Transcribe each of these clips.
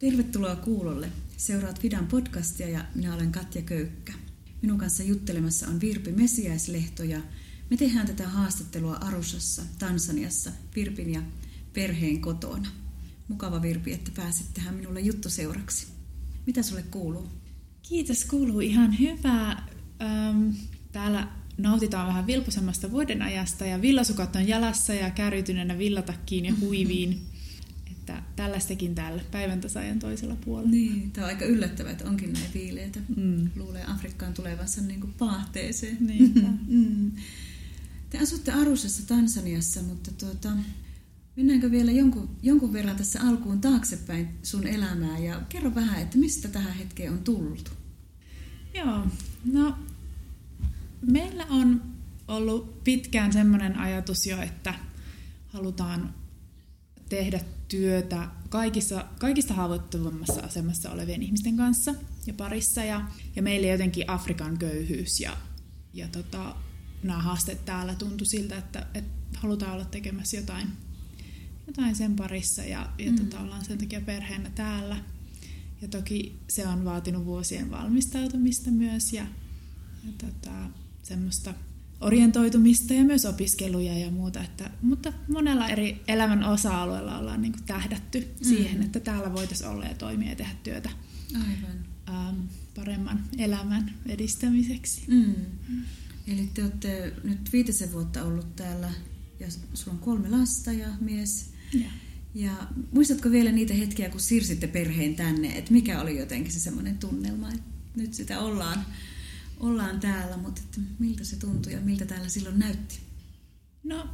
Tervetuloa kuulolle. Seuraat Fidan podcastia ja minä olen Katja Köykkä. Minun kanssa juttelemassa on Virpi Mesiäislehto ja me tehdään tätä haastattelua Arushassa, Tansaniassa, Virpin ja perheen kotona. Mukava Virpi, että pääsit tähän minulle juttuseuraksi. Mitä sulle kuuluu? Kiitos, kuuluu ihan hyvää. Täällä nautitaan vähän vilpusemmasta vuodenajasta ja villasukat on jalassa ja kärrytyneenä villatakkiin ja huiviin. Että tällaistakin täällä päivän tasajan toisella puolella. Niin, tämä on aika yllättävää, että onkin näin viileitä. Luulee Afrikkaan tulevansa niin kuin paahteeseen. Te asutte Arushassa, Tansaniassa, mutta mennäänkö vielä jonkun verran tässä alkuun taaksepäin sun elämää ja kerro vähän, että mistä tähän hetkeen on tullut? Joo, no meillä on ollut pitkään semmoinen ajatus jo, että halutaan tehdä työtä kaikista haavoittuvammassa asemassa olevien ihmisten kanssa ja parissa. Ja meillä jotenkin Afrikan köyhyys ja nämä haasteet täällä tuntui siltä, että halutaan olla tekemässä jotain sen parissa ja ollaan sen takia perheenä täällä. Ja toki se on vaatinut vuosien valmistautumista myös ja semmoista orientoitumista ja myös opiskeluja ja muuta. Mutta monella eri elämän osa-alueella ollaan niin kuin tähdätty siihen, että täällä voitaisiin olla ja toimia ja tehdä työtä paremman elämän edistämiseksi. Eli te olette nyt 5 vuotta ollut täällä ja sulla on 3 lasta ja mies. Ja muistatko vielä niitä hetkiä, kun siirsitte perheen tänne, että mikä oli jotenkin se semmoinen tunnelma, että nyt sitä ollaan täällä, mutta miltä se tuntui ja miltä täällä silloin näytti? No,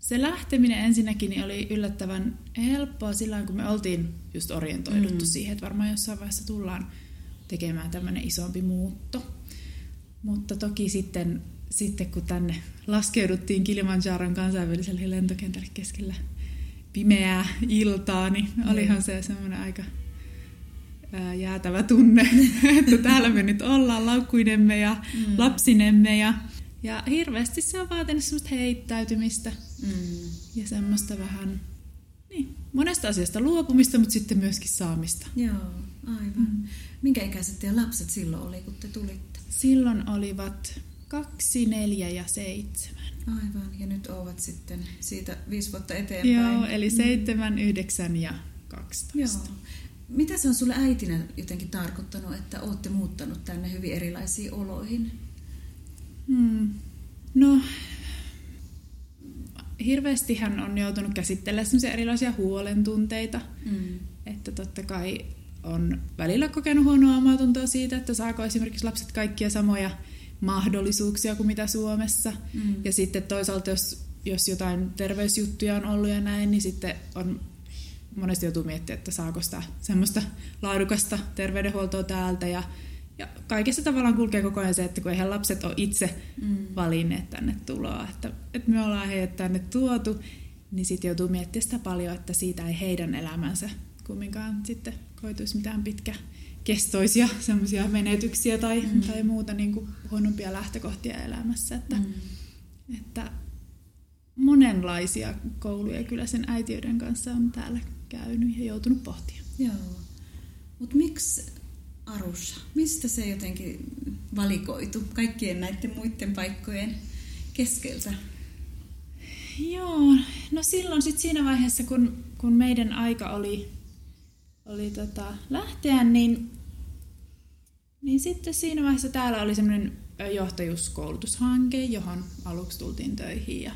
se lähteminen ensinnäkin oli yllättävän helppoa silloin, kun me oltiin just orientoiduttu siihen, että varmaan jossain vaiheessa tullaan tekemään tämmöinen isompi muutto. Mutta toki sitten kun tänne laskeuduttiin Kilimanjaron kansainväliselle lentokentälle keskellä pimeää iltaa, niin olihan se semmoinen aika jäätävä tunne, että täällä me nyt ollaan laukkuinemme ja lapsinemme ja hirveästi se on vaatinut semmoista heittäytymistä ja semmoista vähän monesta asiasta luopumista, mutta sitten myöskin saamista. Joo, aivan. Minkä ikäiset teidän lapset silloin oli, kun te tulitte? Silloin olivat 2, 4 ja 7. Aivan, ja nyt ovat sitten siitä 5 vuotta eteenpäin. Joo, eli 7, 9 ja 12. Joo. Mitä se on sulle äitinä jotenkin tarkoittanut, että olette muuttanut tänne hyvin erilaisiin oloihin? No, hirveästi hän on joutunut käsittelemään sellaisia erilaisia huolentunteita. Että totta kai on välillä kokenut huonoa omaatuntoa siitä, että saako esimerkiksi lapset kaikkia samoja mahdollisuuksia kuin mitä Suomessa. Ja sitten toisaalta, jos jotain terveysjuttuja on ollut ja näin, niin sitten on monesti joutuu miettimään, että saako sitä semmoista laadukasta terveydenhuoltoa täältä. Ja kaikessa tavallaan kulkee koko ajan se, että kun eihän lapset ole itse valinneet tänne tuloa, että me ollaan heidät tänne tuotu, niin sitten joutuu miettimään sitä paljon, että siitä ei heidän elämänsä kumminkaan sitten koituisi mitään pitkäkestoisia semmoisia menetyksiä tai muuta niin kuin huonompia lähtökohtia elämässä. Että monenlaisia kouluja kyllä sen äitiyden kanssa on täällä käynyt ja joutunut pohtia. Joo. Mutta miksi Arusha? Mistä se jotenkin valikoitu kaikkien näiden muiden paikkojen keskeltä? Joo. No silloin sitten siinä vaiheessa, kun meidän aika oli lähteä, niin sitten siinä vaiheessa täällä oli semmoinen johtajuuskoulutushanke, johon aluksi tultiin töihin ja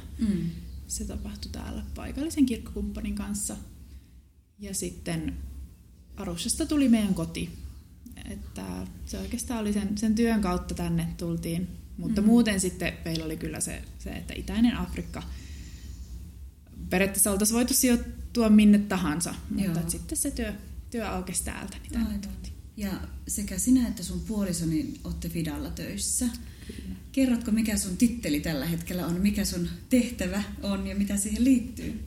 se tapahtui täällä paikallisen kirkkokumppanin kanssa. Ja sitten Arushasta tuli meidän koti. Että se oikeastaan oli sen työn kautta tänne tultiin. Mutta muuten sitten meillä oli kyllä se, että itäinen Afrikka periaatteessa oltaisiin voitu sijoittua minne tahansa. Mutta sitten se työ aukesi täältä, niin tänne tultiin. Ja sekä sinä että sun puolisoni olette Fidalla töissä. Kyllä. Kerrotko, mikä sun titteli tällä hetkellä on, mikä sun tehtävä on ja mitä siihen liittyy?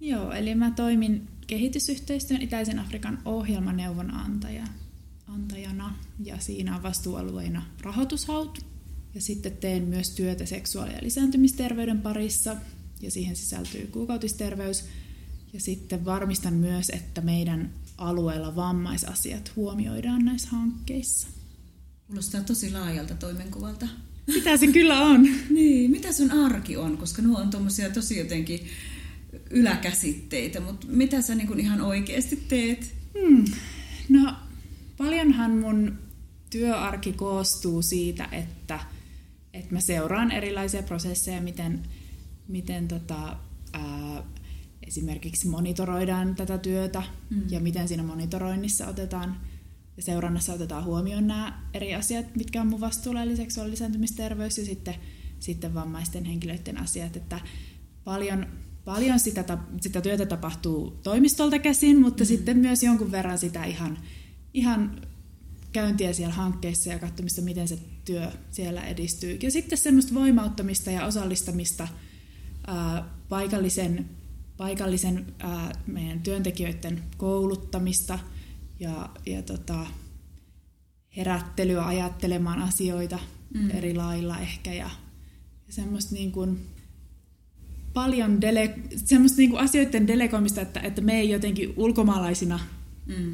Joo, eli mä toimin kehitysyhteistyön Itäisen Afrikan ohjelmaneuvonantajana ja siinä on vastuualueena rahoitushaut. Ja sitten teen myös työtä seksuaali- ja lisääntymisterveyden parissa ja siihen sisältyy kuukautisterveys Ja sitten varmistan myös, että meidän alueella vammaisasiat huomioidaan näissä hankkeissa. Kuulostaa tosi laajalta toimenkuvalta. Mitä se kyllä on? Niin, mitä sun arki on? Koska nuo on tommosia tosi jotenkin yläkäsitteitä, mutta mitä sä niin ihan oikeasti teet? No, paljonhan mun työarki koostuu siitä, että mä seuraan erilaisia prosesseja, miten esimerkiksi monitoroidaan tätä työtä ja miten siinä monitoroinnissa otetaan ja seurannassa otetaan huomioon nämä eri asiat, mitkä on mun vastuulla, eli seksuaali- ja lisääntymisterveys ja sitten vammaisten henkilöiden asiat. Että paljon sitä työtä tapahtuu toimistolta käsin, mutta sitten myös jonkun verran sitä ihan käyntiä siellä hankkeissa ja katsomista, miten se työ siellä edistyy. Ja sitten semmoista voimauttamista ja osallistamista paikallisen meidän työntekijöiden kouluttamista ja herättelyä ajattelemaan asioita eri lailla ehkä ja semmoista niin kuin paljon semmoista niin kuin asioiden delegoimista, että me ei jotenkin ulkomaalaisina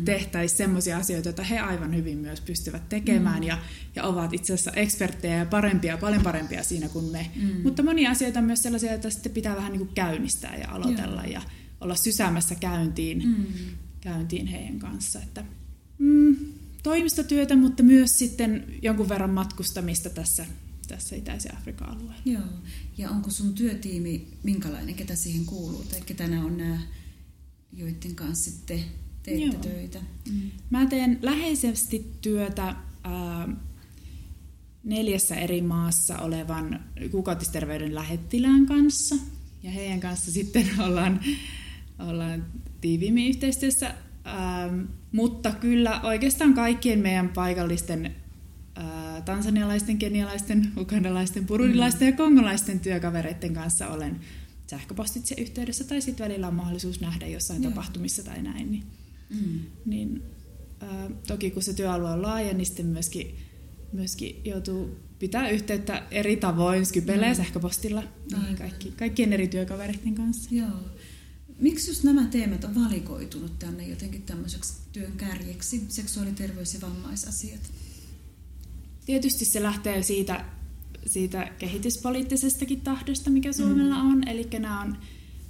tehtäisiin semmoisia asioita, joita he aivan hyvin myös pystyvät tekemään ja ovat itse asiassa eksperttejä ja paljon parempia siinä kuin me. Mutta monia asioita on myös sellaisia, joita sitten pitää vähän niin kuin käynnistää ja aloitella ja olla sysäämässä käyntiin heidän kanssa. Että, toimistotyötä, mutta myös sitten jonkun verran matkustamista tässä Itäisen Afrikan alueella. Joo. Ja onko sun työtiimi minkälainen, ketä siihen kuuluu tai ketä nämä on nämä, joiden kanssa sitten teette töitä? Mä teen läheisesti työtä 4 eri maassa olevan kuukautisterveyden lähettilään kanssa. Ja heidän kanssa sitten ollaan tiiviimmin yhteistyössä. Mutta kyllä oikeastaan kaikkien meidän paikallisten tansanialaisten, kenialaisten, ugandalaisten, burundilaisten ja kongolaisten työkavereiden kanssa olen sähköpostitse yhteydessä. Tai sitten välillä on mahdollisuus nähdä jossain tapahtumissa tai näin. Niin, toki kun se työalue on laaja, niin sitten myöskin joutuu pitää yhteyttä eri tavoin, skypellä ja sähköpostilla niin kaikkien eri työkavereiden kanssa. Joo. Miksi just nämä teemat on valikoitunut tänne jotenkin tämmöiseksi työn kärjeksi, seksuaaliterveys- ja vammaisasiat? Tietysti se lähtee siitä kehityspoliittisestakin tahdosta, mikä Suomella on, eli nämä on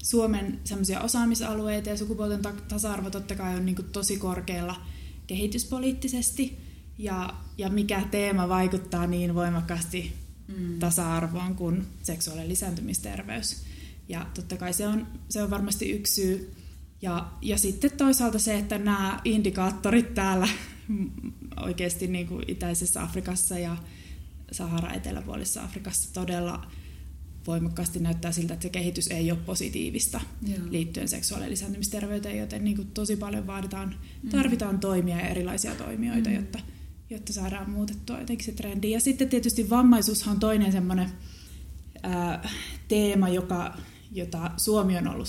Suomen semmoisia osaamisalueita ja sukupuolten tasa-arvo totta kai on niin kuin tosi korkealla kehityspoliittisesti ja mikä teema vaikuttaa niin voimakkaasti tasa-arvoon kuin seksuaalinen lisääntymisterveys. Ja totta kai se on varmasti yksi syy. Ja sitten toisaalta se, että nämä indikaattorit täällä oikeasti niin kuin Itäisessä Afrikassa ja Sahara-eteläpuolisessa Afrikassa todella voimakkaasti näyttää siltä, että se kehitys ei ole positiivista liittyen seksuaali- ja lisääntymisterveyteen, joten niin kuin tosi paljon tarvitaan toimia ja erilaisia toimijoita, jotta saadaan muutettua jotenkin se trendi. Ja sitten tietysti vammaisuushan on toinen semmoinen teema, jota Suomi on ollut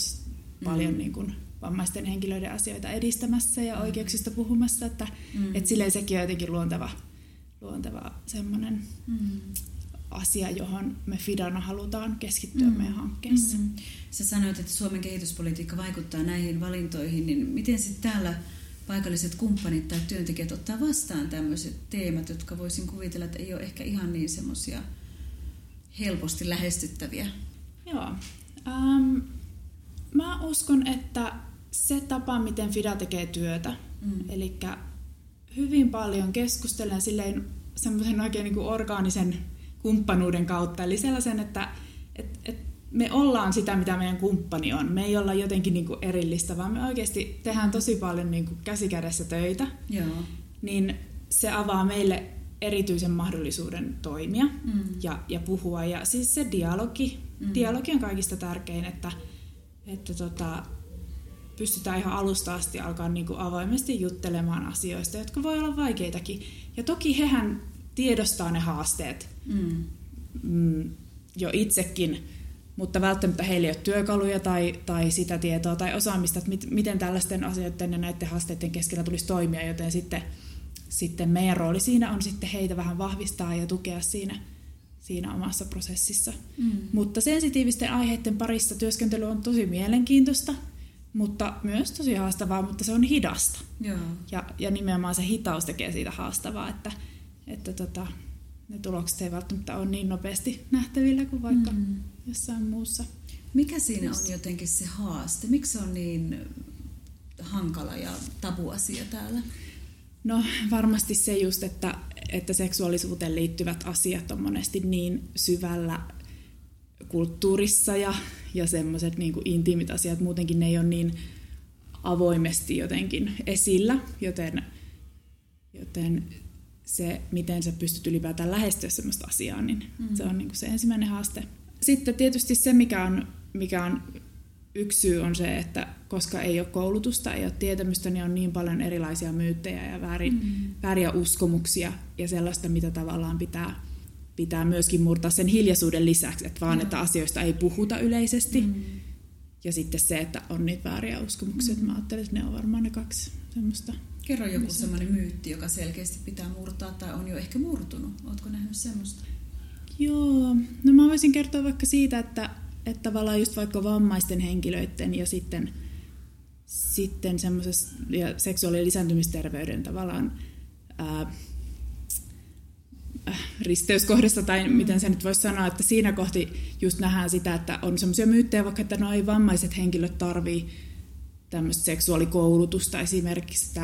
paljon niin kuin vammaisten henkilöiden asioita edistämässä ja oikeuksista puhumassa, että et silleen sekin on jotenkin luonteva semmoinen asia, johon me Fidana halutaan keskittyä meidän hankkeissa. Sä sanoit, että Suomen kehityspolitiikka vaikuttaa näihin valintoihin, niin miten sitten täällä paikalliset kumppanit tai työntekijät ottaa vastaan tämmöiset teemat, jotka voisin kuvitella, että ei ole ehkä ihan niin semmoisia helposti lähestyttäviä? Joo. Mä uskon, että se tapa, miten Fida tekee työtä, eli hyvin paljon keskustelen silleen semmoisen oikein niin kuin orgaanisen kumppanuuden kautta. Eli sellaisen, että me ollaan sitä, mitä meidän kumppani on. Me ei olla jotenkin niin kuin erillistä, vaan me oikeasti tehdään tosi paljon niin kuin käsikädessä töitä. Joo. Niin se avaa meille erityisen mahdollisuuden toimia ja puhua. Ja siis se dialogi. Dialogi on kaikista tärkein, että pystytään ihan alusta asti alkaa niin kuin avoimesti juttelemaan asioista, jotka voi olla vaikeitakin. Ja toki hehän tiedostaa ne haasteet jo itsekin, mutta välttämättä heillä ei ole työkaluja tai sitä tietoa tai osaamista, että miten tällaisten asioiden ja näiden haasteiden keskellä tulisi toimia, joten sitten meidän rooli siinä on sitten heitä vähän vahvistaa ja tukea siinä omassa prosessissa. Mutta sensitiivisten aiheiden parissa työskentely on tosi mielenkiintoista. Mutta myös tosi haastavaa, mutta se on hidasta. Joo. Ja nimenomaan se hitaus tekee siitä haastavaa, että ne tulokset ei välttämättä ole niin nopeasti nähtävillä kuin vaikka jossain muussa. Mikä siinä on jotenkin se haaste? Miksi se on niin hankala ja tabuasia täällä? No varmasti se just, että seksuaalisuuteen liittyvät asiat on monesti niin syvällä kulttuurissa ja semmoiset niin kuin intiimit asiat, muutenkin ne ei ole niin avoimesti jotenkin esillä, joten se, miten sä pystyt ylipäätään lähestyä semmoista asiaa, niin se on niin kuin se ensimmäinen haaste. Sitten tietysti se, mikä on yksi syy on se, että koska ei ole koulutusta, ei ole tietämystä, niin on niin paljon erilaisia myyttejä ja vääriä uskomuksia ja sellaista, mitä tavallaan pitää myöskin murtaa sen hiljaisuuden lisäksi, että vaan, että asioista ei puhuta yleisesti. Ja sitten se, että on niitä vääriä uskomuksia, että mä ajattelin, että ne on varmaan ne kaksi semmoista. Kerro joku semmoinen myytti, joka selkeästi pitää murtaa tai on jo ehkä murtunut. Ootko nähnyt semmoista? Joo, no mä voisin kertoa vaikka siitä, että tavallaan just vaikka vammaisten henkilöiden ja sitten semmoisessa seksuaali- ja lisääntymisterveyden tavallaan risteyskohdasta, tai miten se nyt voisi sanoa, että siinä kohti just nähdään sitä, että on semmoisia myyttejä vaikka, että no ei vammaiset henkilöt tarvii tämmöistä seksuaalikoulutusta esimerkiksi,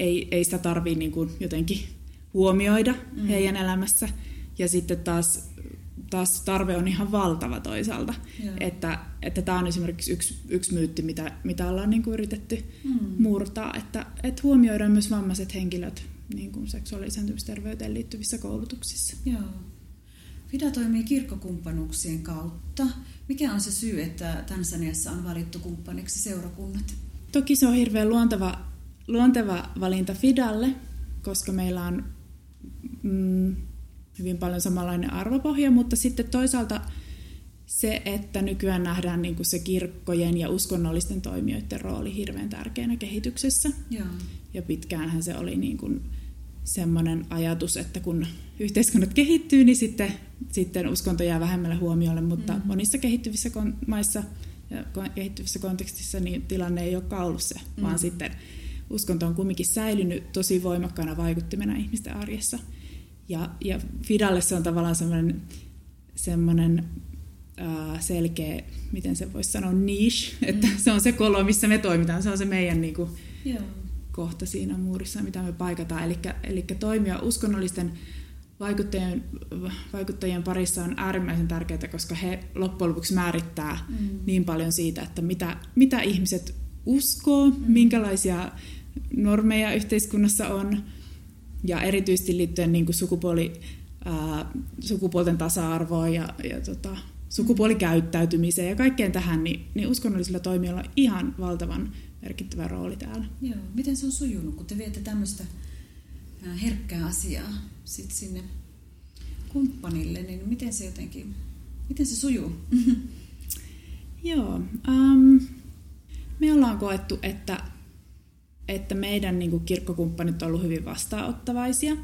ei sitä tarvii niin kuin jotenkin huomioida heidän elämässä. Ja sitten taas tarve on ihan valtava toisaalta. Että tämä on esimerkiksi yksi myytti, mitä ollaan niin kuin yritetty murtaa. Että huomioidaan myös vammaiset henkilöt niin kuin seksuaali- ja lisääntymisterveyteen liittyvissä koulutuksissa. Joo. Fida toimii kirkkokumppanuuksien kautta. Mikä on se syy, että Tansaniassa on valittu kumppaniksi seurakunnat? Toki se on hirveän luonteva valinta Fidalle, koska meillä on hyvin paljon samanlainen arvopohja, mutta sitten toisaalta se, että nykyään nähdään niin kuin se kirkkojen ja uskonnollisten toimijoiden rooli hirveän tärkeänä kehityksessä. Joo. Ja pitkäänhän se oli niin kuin semmoinen ajatus, että kun yhteiskunnat kehittyy, niin sitten uskonto jää vähemmälle huomiolle, mutta monissa kehittyvissä maissa ja kehittyvissä kontekstissa niin tilanne ei olekaan ollut se, vaan sitten uskonto on kuitenkin säilynyt tosi voimakkaana vaikuttimena ihmisten arjessa. Ja Fidalle se on tavallaan semmoinen selkeä, miten se voisi sanoa, niche, että se on se kolo, missä me toimitaan. Se on se meidän niin kuin, kohta siinä muurissa, mitä me paikataan. Eli toimia uskonnollisten vaikuttajien parissa on äärimmäisen tärkeää, koska he loppujen lopuksi määrittää niin paljon siitä, että mitä ihmiset uskoo, minkälaisia normeja yhteiskunnassa on. Ja erityisesti liittyen niin kuin sukupuolten tasa-arvoon ja sukupuolikäyttäytymiseen ja kaikkeen tähän, niin uskonnollisilla toimijoilla on ihan valtavan merkittävä rooli täällä. Joo. Miten se on sujunut, kun te viette tämmöistä herkkää asiaa sit sinne kumppanille, niin miten se sujuu? Joo. Me ollaan koettu, että meidän niin kuin kirkkokumppanit on ollut hyvin vastaanottavaisia.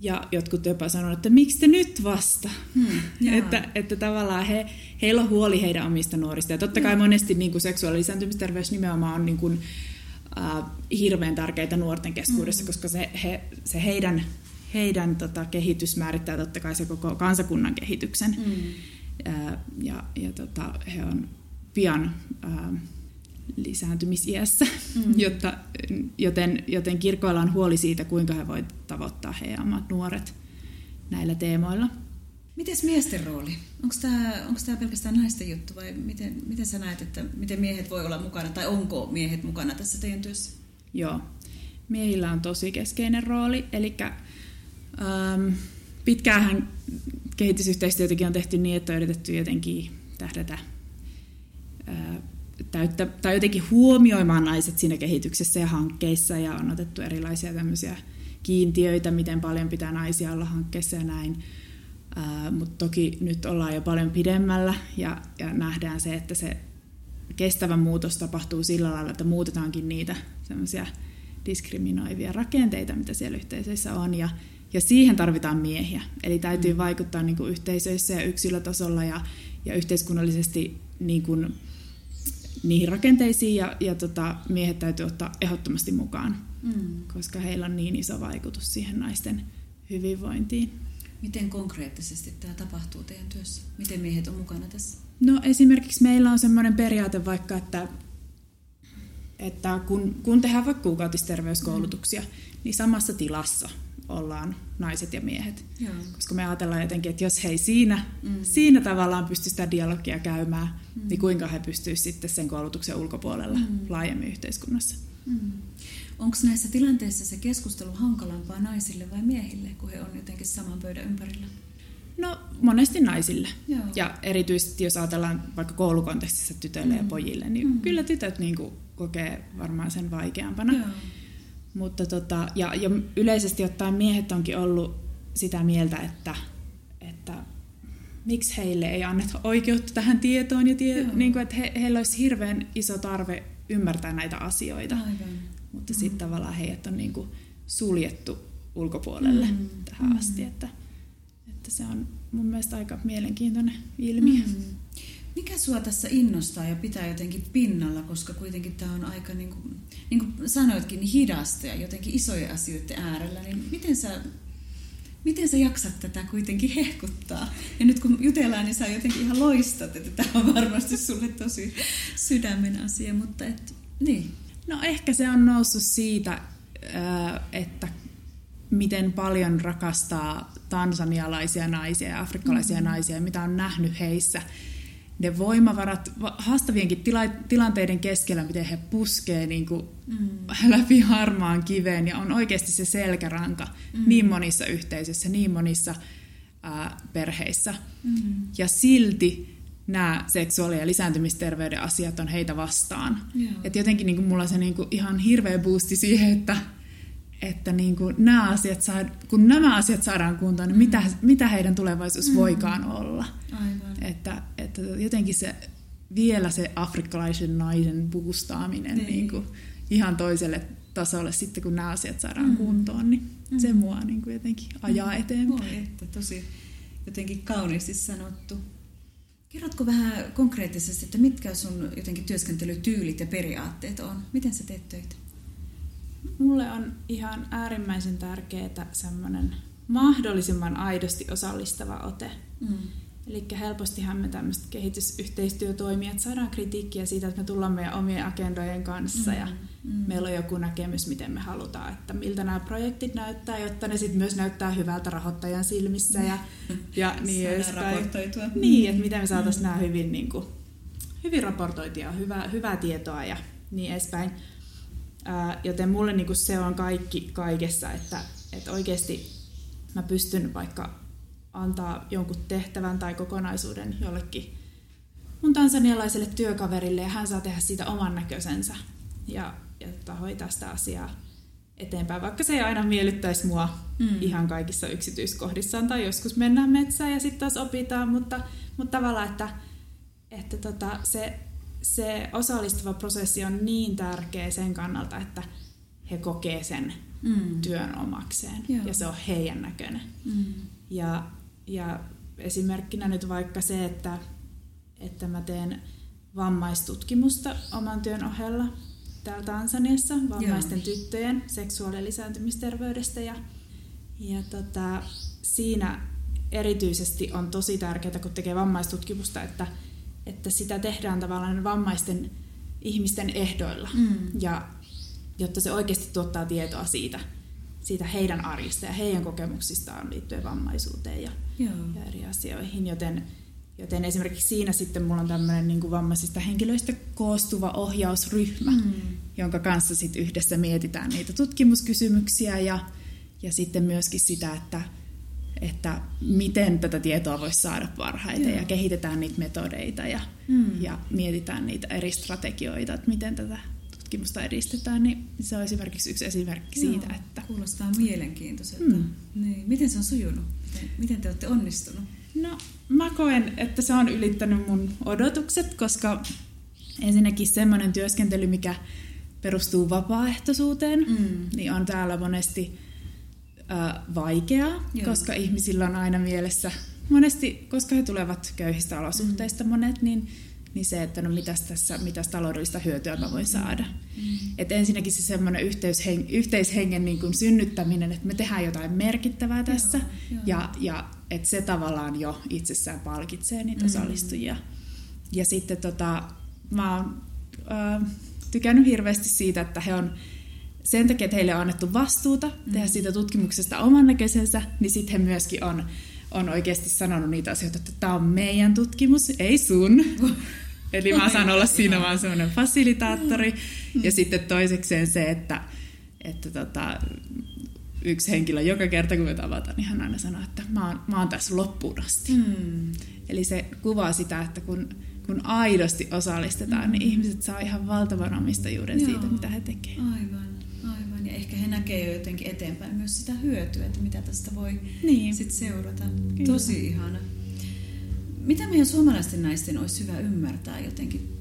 Ja jotkut jopa sanovat, että miksi te nyt vasta? Että tavallaan heillä on huoli heidän omista nuorista. Ja totta kai monesti niin kuin seksuaali- ja lisääntymisterveys nimenomaan on niin kuin, hirveän tärkeitä nuorten keskuudessa, koska se heidän kehitys määrittää totta kai se koko kansakunnan kehityksen. Ja he on pian lisääntymisiässä, joten kirkoilla on huoli siitä, kuinka he voi tavoittaa heidän omat nuoret näillä teemoilla. Mites miesten rooli? Onko tämä pelkästään naisten juttu vai miten sä näet, että miten miehet voi olla mukana tai onko miehet mukana tässä teidän työssä? Joo, miehillä on tosi keskeinen rooli, eli pitkäänhän kehitysyhteistyötäkin on tehty niin, että on yritetty jotenkin tähdätä tai jotenkin huomioimaan naiset siinä kehityksessä ja hankkeissa, ja on otettu erilaisia tämmöisiä kiintiöitä, miten paljon pitää naisia olla hankkeessa ja näin. Mutta toki nyt ollaan jo paljon pidemmällä, ja nähdään se, että se kestävä muutos tapahtuu sillä lailla, että muutetaankin niitä semmoisia diskriminoivia rakenteita, mitä siellä yhteisöissä on, ja siihen tarvitaan miehiä. Eli täytyy vaikuttaa niin kuin yhteisöissä ja yksilötasolla, ja ja yhteiskunnallisesti niin kuin niihin rakenteisiin ja miehet täytyy ottaa ehdottomasti mukaan, koska heillä on niin iso vaikutus siihen naisten hyvinvointiin. Miten konkreettisesti tämä tapahtuu teidän työssä? Miten miehet on mukana tässä? No esimerkiksi meillä on semmoinen periaate vaikka, että kun tehdään vaikka kuukautisterveyskoulutuksia, niin samassa tilassa ollaan naiset ja miehet. Joo. Koska me ajatellaan jotenkin, että jos he ei siinä tavallaan pysty sitä dialogia käymään, niin kuinka he pystyisivät sitten sen koulutuksen ulkopuolella laajemmin yhteiskunnassa. Onko näissä tilanteissa se keskustelu hankalampaa naisille vai miehille, kun he on jotenkin saman pöydän ympärillä? No monesti naisille. Joo. Ja erityisesti jos ajatellaan vaikka koulukontekstissa tytöille ja pojille, niin kyllä tytöt niin kuin kokee varmaan sen vaikeampana. Joo. Mutta ja yleisesti ottaen miehet onkin ollut sitä mieltä, että miksi heille ei anneta oikeutta tähän tietoon, ja niin kuin, että heillä olisi hirveän iso tarve ymmärtää näitä asioita. Aivan. Mutta sitten tavallaan heidät on niin kuin suljettu ulkopuolelle tähän asti, että se on mun mielestä aika mielenkiintoinen ilmiö. Mikä sua tässä innostaa ja pitää jotenkin pinnalla, koska kuitenkin tämä on aika, niin kuin sanoitkin, niin hidasta ja jotenkin isoja asioita äärellä, niin miten sä jaksat tätä kuitenkin hehkuttaa? Ja nyt kun jutellaan, niin sä jotenkin ihan loistat, että tämä on varmasti sulle tosi sydämen asia, mutta niin. No ehkä se on noussut siitä, että miten paljon rakastaa tansanialaisia naisia ja afrikkalaisia naisia, mitä on nähnyt heissä. Ne voimavarat haastavienkin tilanteiden keskellä, miten he puskee niin kuin läpi harmaan kiveen, ja on oikeasti se selkäranka niin monissa yhteisöissä, niin monissa perheissä. Ja silti nämä seksuaali- ja lisääntymisterveyden asiat on heitä vastaan. Et jotenkin niin kuin mulla se niin kuin ihan hirveä boosti siihen, että niin kuin kun nämä asiat saadaan kuntoon, niin mitä heidän tulevaisuus voikaan olla. Aivan. Että jotenkin se afrikkalaisen naisen boostaaminen niin kuin ihan toiselle tasolle sitten, kun nämä asiat saadaan kuntoon, niin se mua niin kuin jotenkin ajaa eteenpäin. Voi, että tosi jotenkin kauniisti sanottu. Kerrotko vähän konkreettisesti, että mitkä sun jotenkin työskentelytyylit ja periaatteet on? Miten sä teet töitä? Mulle on ihan äärimmäisen tärkeää semmoinen mahdollisimman aidosti osallistava ote. Eli helpostihan me tämmöiset kehitysyhteistyötoimijat saadaan kritiikkiä siitä, että me tullaan meidän omien agendojen kanssa ja meillä on joku näkemys, miten me halutaan, että miltä nämä projektit näyttää, jotta ne sitten myös näyttää hyvältä rahoittajan silmissä ja niin edespäin. Niin, että miten me saataisiin nämä hyvin raportoitia, hyvää tietoa ja niin edespäin. Joten mulle niin kuin se on kaikki kaikessa, että oikeasti mä pystyn vaikka antaa jonkun tehtävän tai kokonaisuuden jollekin mun tansanialaiselle työkaverille, ja hän saa tehdä siitä oman näköisensä ja hoitaa sitä asiaa eteenpäin, vaikka se ei aina miellyttäisi mua ihan kaikissa yksityiskohdissaan, tai joskus mennään metsään ja sitten taas opitaan, mutta tavallaan, että se osallistava prosessi on niin tärkeä sen kannalta, että he kokee sen työn omakseen. Joo. Ja se on heidän näköinen. Ja esimerkkinä nyt vaikka se, että mä teen vammaistutkimusta oman työn ohella täällä Tansaniassa vammaisten tyttöjen seksuaali- ja lisääntymisterveydestä. Ja siinä erityisesti on tosi tärkeää, kun tekee vammaistutkimusta, että sitä tehdään tavallaan vammaisten ihmisten ehdoilla, ja jotta se oikeasti tuottaa tietoa siitä heidän arjesta ja heidän kokemuksistaan liittyen vammaisuuteen ja eri asioihin. Joten esimerkiksi siinä sitten mulla on tämmöinen niin kuin vammaisista henkilöistä koostuva ohjausryhmä, jonka kanssa sitten yhdessä mietitään niitä tutkimuskysymyksiä ja sitten myöskin sitä, että miten tätä tietoa voisi saada parhaiten, ja kehitetään niitä metodeita ja mietitään niitä eri strategioita, että miten tätä tutkimusta edistetään, niin se on esimerkiksi yksi esimerkki siitä. Että kuulostaa mielenkiintoiselta. Niin. Miten se on sujunut? Miten te olette onnistunut? No, mä koen, että se on ylittänyt mun odotukset, koska ensinnäkin semmoinen työskentely, mikä perustuu vapaaehtoisuuteen, niin on täällä monesti vaikeaa, koska ihmisillä on aina mielessä monesti, koska he tulevat köyhistä olosuhteista monet, niin se, että no mitäs taloudellista hyötyä mä voin saada. Että ensinnäkin se semmoinen yhteishengen niin kuin synnyttäminen, että me tehdään jotain merkittävää tässä, joo. Ja että se tavallaan jo itsessään palkitsee niitä osallistujia. Ja sitten mä oon tykännyt hirveästi siitä, että he on sen takia, että heille on annettu vastuuta tehdä siitä tutkimuksesta oman näköisensä, niin sitten he myöskin on oikeasti sanonut niitä asioita, että tämä on meidän tutkimus, ei sun. Eli mä saan olla siinä vaan semmoinen fasilitaattori. Ja sitten toisekseen se, että yksi henkilö joka kerta, kun me tavataan, niin hän aina sanoo, että mä oon tässä loppuun asti. Eli se kuvaa sitä, että kun aidosti osallistetaan, niin ihmiset saa ihan valtavan omistajuuden siitä, mitä he tekevät. Aivan. Ja ehkä he näkevät jo jotenkin eteenpäin myös sitä hyötyä, että mitä tästä voi sit seurata. Kyllä. Tosi ihana. Mitä meidän suomalaisten naisten olisi hyvä ymmärtää jotenkin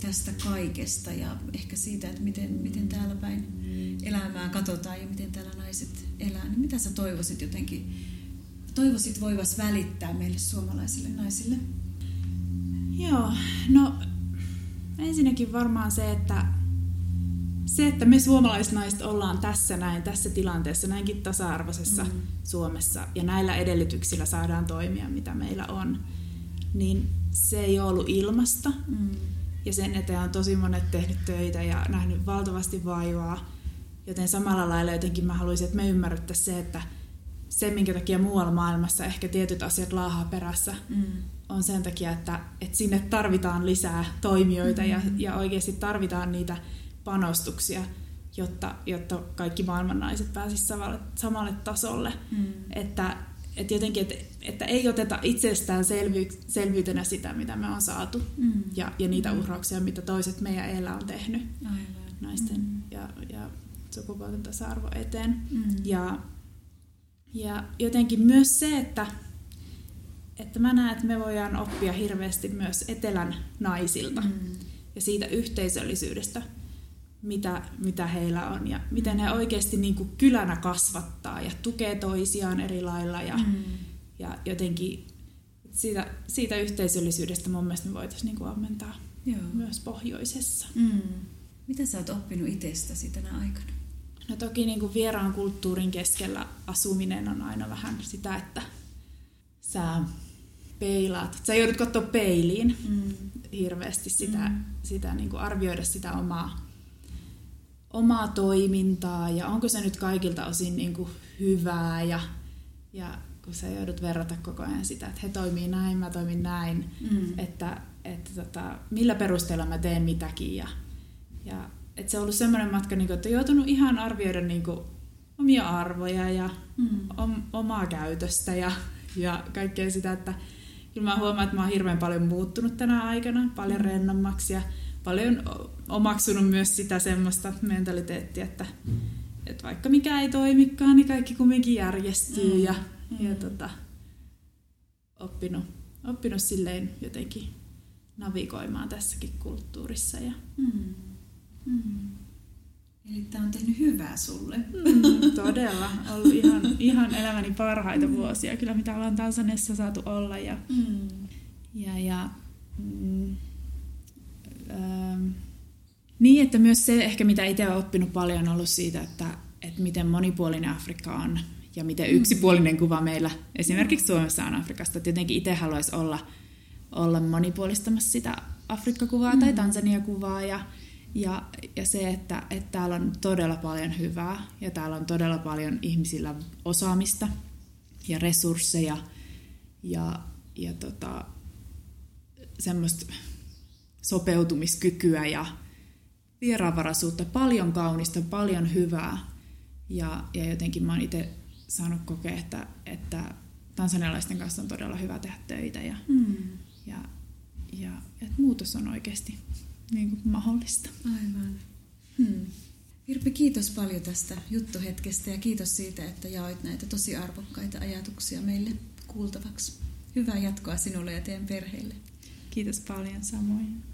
tästä kaikesta ja ehkä siitä, että miten täällä päin elämää katsotaan ja miten täällä naiset elää, niin mitä sä toivoisit voivas välittää meille suomalaisille naisille? Joo, no ensinnäkin varmaan se, että me suomalaisnaiset ollaan tässä tilanteessa, näinkin tasa-arvoisessa Suomessa ja näillä edellytyksillä saadaan toimia, mitä meillä on, niin se ei ole ollut ilmasta. Ja sen eteen on tosi monet tehnyt töitä ja nähnyt valtavasti vaivaa. Joten samalla lailla jotenkin mä haluaisin, että me ymmärrettäisiin se, että se, minkä takia muualla maailmassa ehkä tietyt asiat laahaa perässä, on sen takia, että sinne tarvitaan lisää toimijoita ja oikeasti tarvitaan niitä panostuksia, jotta kaikki maailman naiset pääsisivät samalle tasolle. Että jotenkin, että ei oteta itsestäänselvyytenä sitä, mitä me on saatu ja niitä uhrauksia, mitä toiset meidän eellä on tehnyt naisten ja sukupuolten tasa-arvo eteen. Ja jotenkin myös se, että mä näen, että me voidaan oppia hirveästi myös etelän naisilta ja siitä yhteisöllisyydestä, mitä heillä on ja miten he oikeasti niin kuin kylänä kasvattaa ja tukee toisiaan eri lailla ja jotenkin siitä yhteisöllisyydestä mun mielestä me voitaisiin niin kuin ammentaa myös pohjoisessa. Mitä sä oot oppinut itsestäsi tänä aikana? No toki niin kuin vieraan kulttuurin keskellä asuminen on aina vähän sitä, että sä peilaat. Sä joudut katsoa peiliin hirveästi sitä niin kuin arvioida sitä omaa toimintaa ja onko se nyt kaikilta osin niin kuin hyvää ja kun sä joudut verrata koko ajan sitä, että he toimii näin, mä toimin näin, että millä perusteella mä teen mitäkin ja että se on ollut semmoinen matka, että on joutunut ihan arvioida omia arvoja ja omaa käytöstä ja kaikkea sitä, että kyllä mä huomaan, että mä oon hirveän paljon muuttunut tänä aikana, paljon rennommaksi ja paljon omaksunut myös sitä semmoista mentaliteettiä, että vaikka mikä ei toimikaan, niin kaikki kumminkin järjestyy ja oppinut silleen jotenkin navigoimaan tässäkin kulttuurissa ja... Eli tämä on tehnyt hyvää sulle. Todella. Ollut ihan elämäni parhaita vuosia. Kyllä mitä ollaan Tansaniassa saatu olla. Niin, että myös se ehkä mitä itse olen oppinut paljon on ollut siitä, että miten monipuolinen Afrikka on ja miten yksipuolinen kuva meillä esimerkiksi Suomessa on Afrikasta. Että jotenkin itse haluaisi olla monipuolistamassa sitä Afrikka-kuvaa tai Tansania-kuvaa ja se, että täällä on todella paljon hyvää ja täällä on todella paljon ihmisillä osaamista ja resursseja ja semmoista sopeutumiskykyä ja vieraanvaraisuutta, paljon kaunista, paljon hyvää ja jotenkin mä oon itse saanut kokea, että tansanialaisten kanssa on todella hyvä tehdä töitä ja että muutos on oikeasti niin kuin mahdollista. Aivan. Virpi, kiitos paljon tästä juttuhetkestä ja kiitos siitä, että jaoit näitä tosi arvokkaita ajatuksia meille kuultavaksi. Hyvää jatkoa sinulle ja teidän perheelle. Kiitos paljon samoin.